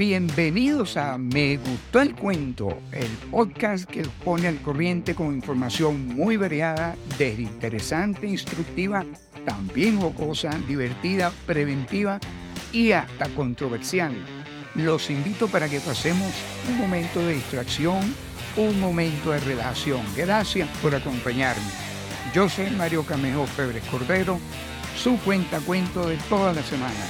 Bienvenidos a Me Gustó el Cuento, el podcast que los pone al corriente con información muy variada, desde interesante, instructiva, también jocosa, divertida, preventiva y hasta controversial. Los invito para que pasemos un momento de distracción, un momento de relación. Gracias por acompañarme. Yo soy Mario Camejo Febres Cordero, su cuentacuento de toda la semana.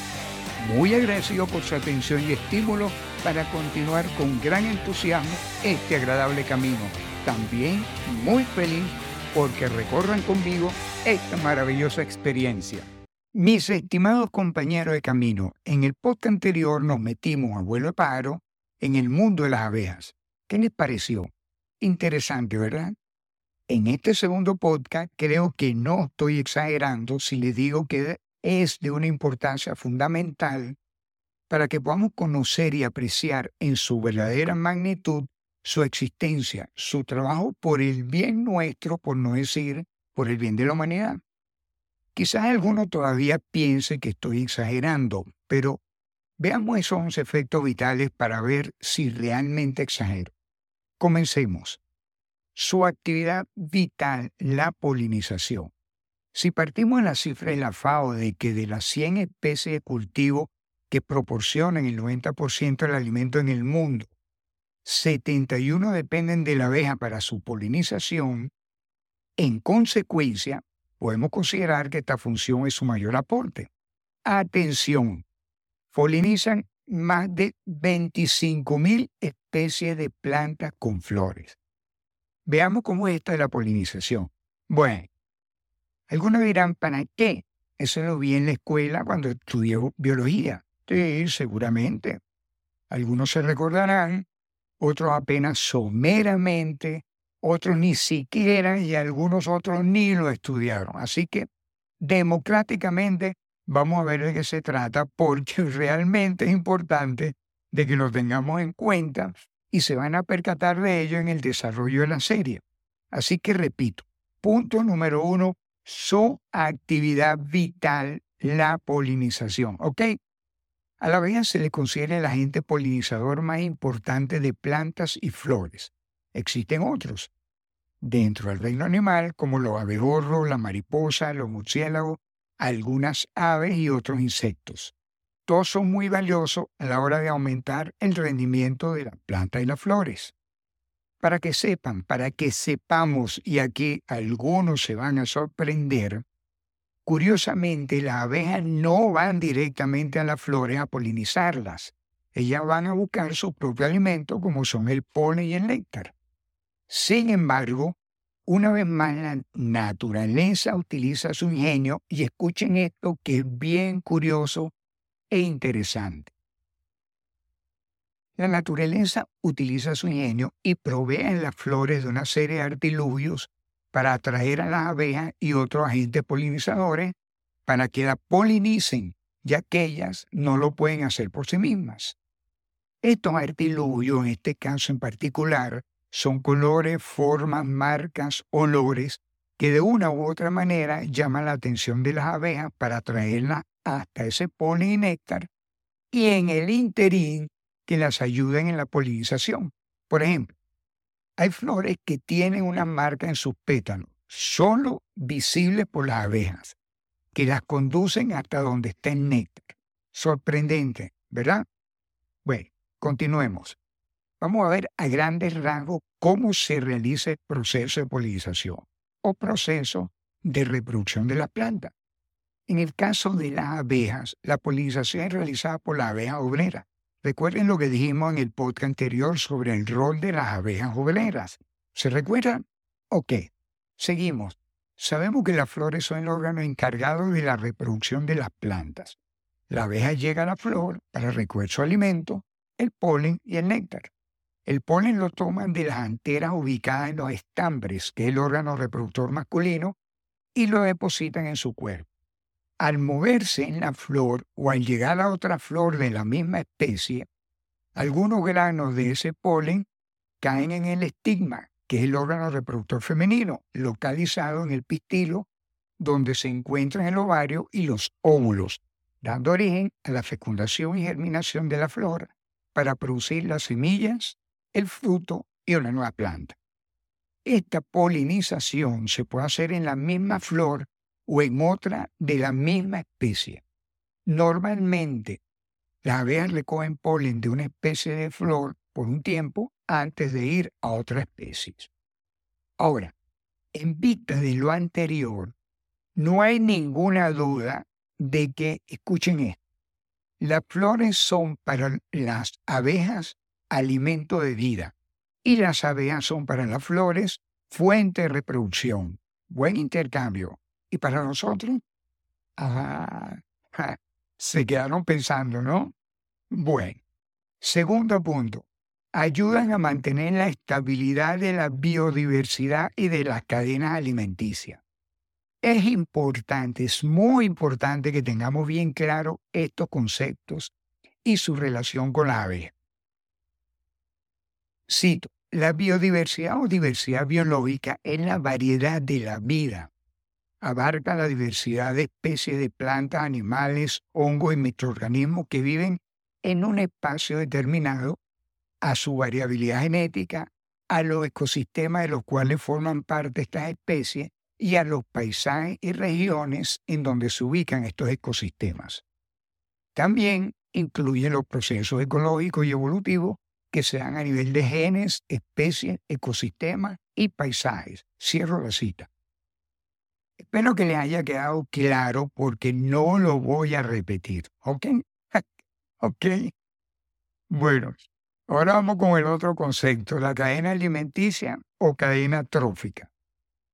Muy agradecido por su atención y estímulo para continuar con gran entusiasmo este agradable camino. También muy feliz porque recorran conmigo esta maravillosa experiencia. Mis estimados compañeros de camino, en el podcast anterior nos metimos a vuelo de pájaro en el mundo de las abejas. ¿Qué les pareció? Interesante, ¿verdad? En este segundo podcast creo que no estoy exagerando si les digo que es de una importancia fundamental para que podamos conocer y apreciar en su verdadera magnitud su existencia, su trabajo por el bien nuestro, por no decir por el bien de la humanidad. Quizás alguno todavía piense que estoy exagerando, pero veamos esos 11 efectos vitales para ver si realmente exagero. Comencemos. Su actividad vital, la polinización. Si partimos de la cifra de la FAO de que de las 100 especies de cultivo que proporcionan el 90% del alimento en el mundo, 71 dependen de la abeja para su polinización, en consecuencia, podemos considerar que esta función es su mayor aporte. Atención, polinizan más de 25.000 especies de plantas con flores. Veamos cómo es esta de la polinización. Bueno, algunos dirán, ¿para qué? Eso lo vi en la escuela cuando estudié biología. Sí, seguramente. Algunos se recordarán, otros apenas someramente, otros ni siquiera y algunos otros ni lo estudiaron. Así que, democráticamente, vamos a ver de qué se trata porque realmente es importante de que lo tengamos en cuenta y se van a percatar de ello en el desarrollo de la serie. Así que repito, punto número 1, su actividad vital, la polinización. ¿Ok? A la abeja se le considera el agente polinizador más importante de plantas y flores. Existen otros dentro del reino animal, como los abejorros, la mariposa, los murciélagos, algunas aves y otros insectos. Todos son muy valiosos a la hora de aumentar el rendimiento de las plantas y las flores. Para que sepan, para que sepamos, y aquí algunos se van a sorprender, curiosamente las abejas no van directamente a las flores a polinizarlas. Ellas van a buscar su propio alimento como son el polen y el néctar. Sin embargo, una vez más la naturaleza utiliza su ingenio y escuchen esto que es bien curioso e interesante. La naturaleza utiliza su ingenio y provee a las flores de una serie de artilugios para atraer a las abejas y otros agentes polinizadores para que la polinicen, ya que ellas no lo pueden hacer por sí mismas. Estos artilugios, en este caso en particular, son colores, formas, marcas, olores que de una u otra manera llaman la atención de las abejas para atraerlas hasta ese polen y néctar y en el interín que las ayuden en la polinización. Por ejemplo, hay flores que tienen una marca en sus pétalos, solo visibles por las abejas, que las conducen hasta donde está el néctar. Sorprendente, ¿verdad? Bueno, continuemos. Vamos a ver a grandes rasgos cómo se realiza el proceso de polinización o proceso de reproducción de la planta. En el caso de las abejas, la polinización es realizada por la abeja obrera. Recuerden lo que dijimos en el podcast anterior sobre el rol de las abejas obreras. ¿Se recuerdan? Ok, seguimos. Sabemos que las flores son el órgano encargado de la reproducción de las plantas. La abeja llega a la flor para recoger su alimento, el polen y el néctar. El polen lo toman de las anteras ubicadas en los estambres, que es el órgano reproductor masculino, y lo depositan en su cuerpo. Al moverse en la flor o al llegar a otra flor de la misma especie, algunos granos de ese polen caen en el estigma, que es el órgano reproductor femenino, localizado en el pistilo, donde se encuentran el ovario y los óvulos, dando origen a la fecundación y germinación de la flor, para producir las semillas, el fruto y una nueva planta. Esta polinización se puede hacer en la misma flor o en otra de la misma especie. Normalmente, las abejas recogen polen de una especie de flor por un tiempo antes de ir a otra especie. Ahora, en vista de lo anterior, no hay ninguna duda de que, escuchen esto, las flores son para las abejas alimento de vida y las abejas son para las flores fuente de reproducción, buen intercambio. ¿Y para nosotros? Se quedaron pensando, ¿no? Bueno, segundo punto, ayudan a mantener la estabilidad de la biodiversidad y de las cadenas alimenticias. Es importante, es muy importante que tengamos bien claro estos conceptos y su relación con la abeja. Cito, la biodiversidad o diversidad biológica es la variedad de la vida. Abarca la diversidad de especies de plantas, animales, hongos y microorganismos que viven en un espacio determinado, a su variabilidad genética, a los ecosistemas de los cuales forman parte estas especies, y a los paisajes y regiones en donde se ubican estos ecosistemas. También incluye los procesos ecológicos y evolutivos que se dan a nivel de genes, especies, ecosistemas y paisajes. Cierro la cita. Espero que les haya quedado claro porque no lo voy a repetir. ¿Ok? ¿Ok? Bueno, ahora vamos con el otro concepto, la cadena alimenticia o cadena trófica.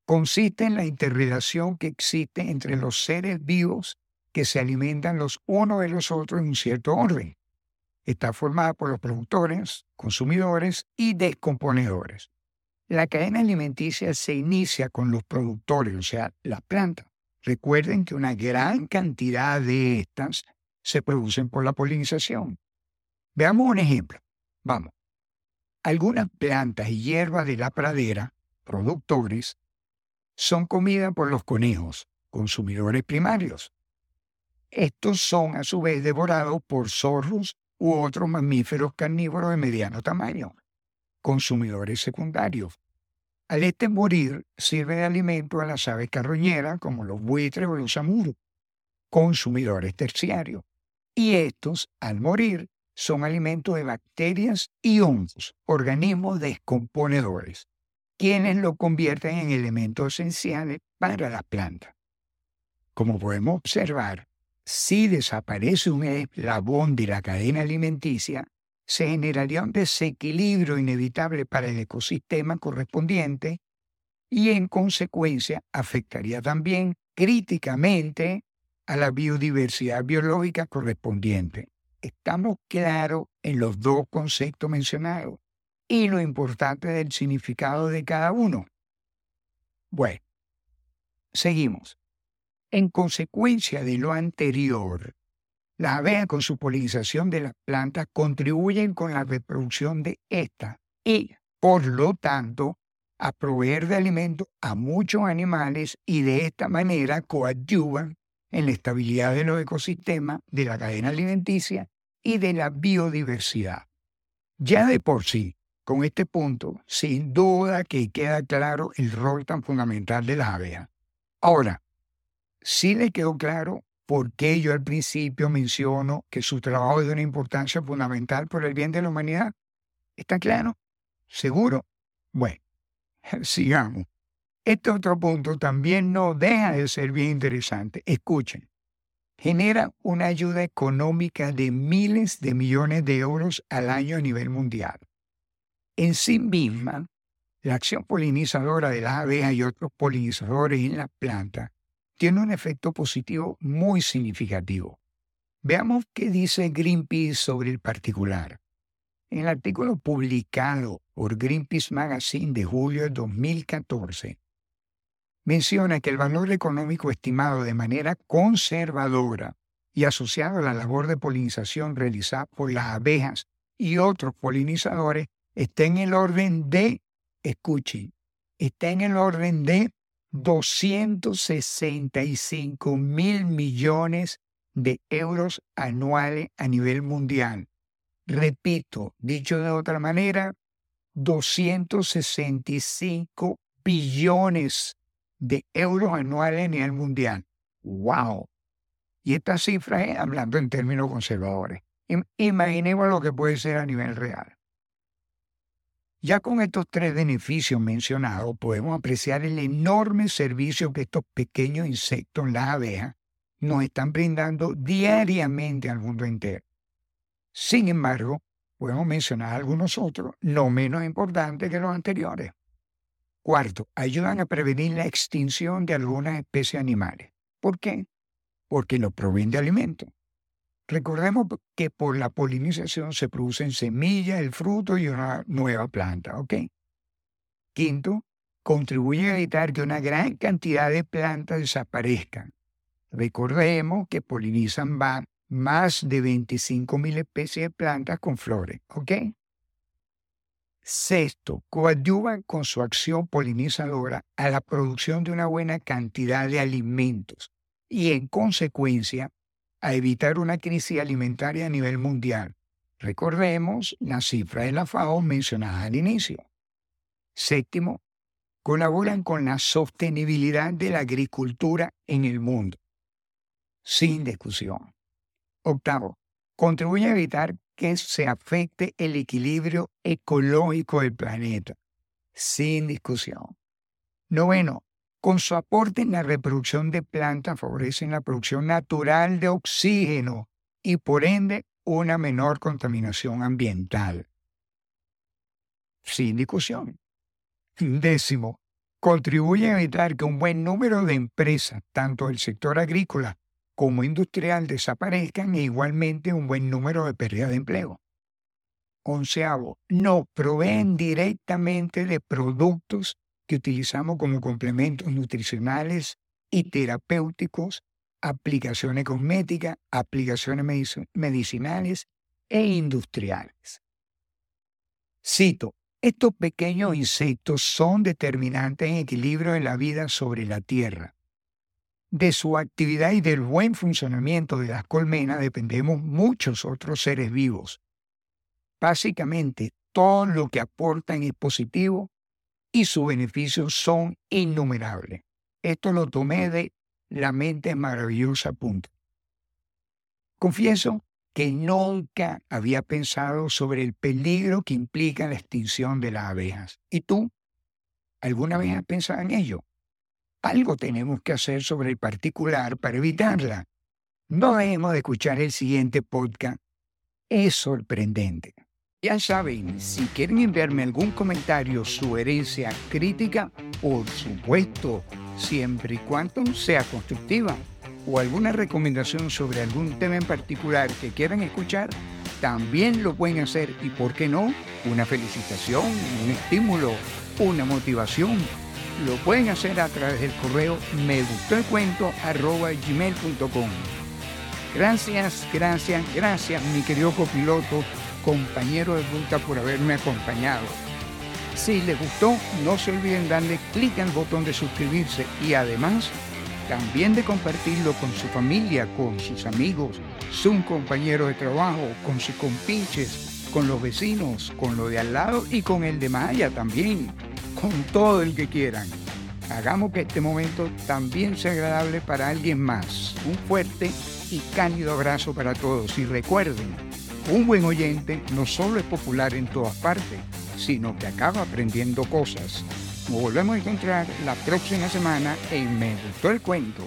Consiste en la interrelación que existe entre los seres vivos que se alimentan los unos de los otros en un cierto orden. Está formada por los productores, consumidores y descomponedores. La cadena alimenticia se inicia con los productores, o sea, las plantas. Recuerden que una gran cantidad de estas se producen por la polinización. Veamos un ejemplo. Vamos. Algunas plantas y hierbas de la pradera, productores, son comida por los conejos, consumidores primarios. Estos son a su vez devorados por zorros u otros mamíferos carnívoros de mediano tamaño, consumidores secundarios. Al este morir, sirve de alimento a las aves carroñeras como los buitres o los zamuros, consumidores terciarios. Y estos, al morir, son alimento de bacterias y hongos, organismos descomponedores, quienes lo convierten en elementos esenciales para las plantas. Como podemos observar, si desaparece un eslabón de la cadena alimenticia, se generaría un desequilibrio inevitable para el ecosistema correspondiente y, en consecuencia, afectaría también críticamente a la biodiversidad biológica correspondiente. Estamos claros en los dos conceptos mencionados y lo importante del significado de cada uno. Bueno, seguimos. En consecuencia de lo anterior, las abejas con su polinización de las plantas contribuyen con la reproducción de estas y, por lo tanto, a proveer de alimento a muchos animales y de esta manera coadyuvan en la estabilidad de los ecosistemas, de la cadena alimenticia y de la biodiversidad. Ya de por sí, con este punto, sin duda que queda claro el rol tan fundamental de las abejas. Ahora, sí les quedó claro por qué yo al principio menciono que su trabajo es de una importancia fundamental por el bien de la humanidad. ¿Está claro? ¿Seguro? Bueno, sigamos. Este otro punto también no deja de ser bien interesante. Escuchen. Genera una ayuda económica de miles de millones de euros al año a nivel mundial. En sí misma, la acción polinizadora de las abejas y otros polinizadores en las plantas tiene un efecto positivo muy significativo. Veamos qué dice Greenpeace sobre el particular. En el artículo publicado por Greenpeace Magazine de julio de 2014, menciona que el valor económico estimado de manera conservadora y asociado a la labor de polinización realizada por las abejas y otros polinizadores está en el orden de, escuchen, está en el orden de 265 mil millones de euros anuales a nivel mundial, Repito, dicho de otra manera, 265 billones de euros anuales a nivel mundial. ¡Wow! Y esta cifra es hablando en términos conservadores. Imaginemos lo que puede ser a nivel real. Ya con estos tres beneficios mencionados, podemos apreciar el enorme servicio que estos pequeños insectos, las abejas, nos están brindando diariamente al mundo entero. Sin embargo, podemos mencionar algunos otros, no menos importantes que los anteriores. Cuarto, ayudan a prevenir la extinción de algunas especies animales. ¿Por qué? Porque nos proveen de alimentos. Recordemos que por la polinización se producen semillas, el fruto y una nueva planta, ¿ok? Quinto, contribuye a evitar que una gran cantidad de plantas desaparezcan. Recordemos que polinizan más de 25.000 especies de plantas con flores, ¿ok? Sexto, coadyuvan con su acción polinizadora a la producción de una buena cantidad de alimentos y, en consecuencia, a evitar una crisis alimentaria a nivel mundial. Recordemos la cifra de la FAO mencionada al inicio. Séptimo, colaboran con la sostenibilidad de la agricultura en el mundo. Sin discusión. Octavo, contribuyen a evitar que se afecte el equilibrio ecológico del planeta. Sin discusión. Noveno, con su aporte en la reproducción de plantas favorecen la producción natural de oxígeno y, por ende, una menor contaminación ambiental. Sin discusión. Décimo, contribuye a evitar que un buen número de empresas, tanto del sector agrícola como industrial, desaparezcan e igualmente un buen número de pérdidas de empleo. Onceavo, nos proveen directamente de productos que utilizamos como complementos nutricionales y terapéuticos, aplicaciones cosméticas, aplicaciones medicinales e industriales. Cito, estos pequeños insectos son determinantes en equilibrio de la vida sobre la Tierra. De su actividad y del buen funcionamiento de las colmenas dependemos muchos otros seres vivos. Básicamente, todo lo que aportan es positivo y sus beneficios son innumerables. Esto lo tomé de La Mente Maravillosa. Confieso que nunca había pensado sobre el peligro que implica la extinción de las abejas. ¿Y tú? ¿Alguna vez has pensado en ello? Algo tenemos que hacer sobre el particular para evitarla. No dejemos de escuchar el siguiente podcast. Es sorprendente. Ya saben, si quieren enviarme algún comentario, sugerencia, crítica, por supuesto, siempre y cuando sea constructiva, o alguna recomendación sobre algún tema en particular que quieran escuchar, también lo pueden hacer y, ¿por qué no?, una felicitación, un estímulo, una motivación. Lo pueden hacer a través del correo megustolcuento@gmail.com. Gracias, mi querido copiloto, compañero de ruta, por haberme acompañado. Si les gustó, no se olviden darle clic al botón de suscribirse y además también de compartirlo con su familia, con sus amigos, sus compañeros de trabajo, con sus compinches, con los vecinos, con lo de al lado y con el de más allá también, con todo el que quieran. Hagamos que este momento también sea agradable para alguien más. Un fuerte y cálido abrazo para todos y recuerden, un buen oyente no solo es popular en todas partes, sino que acaba aprendiendo cosas. Nos volvemos a encontrar la próxima semana en Me Gustó el Cuento.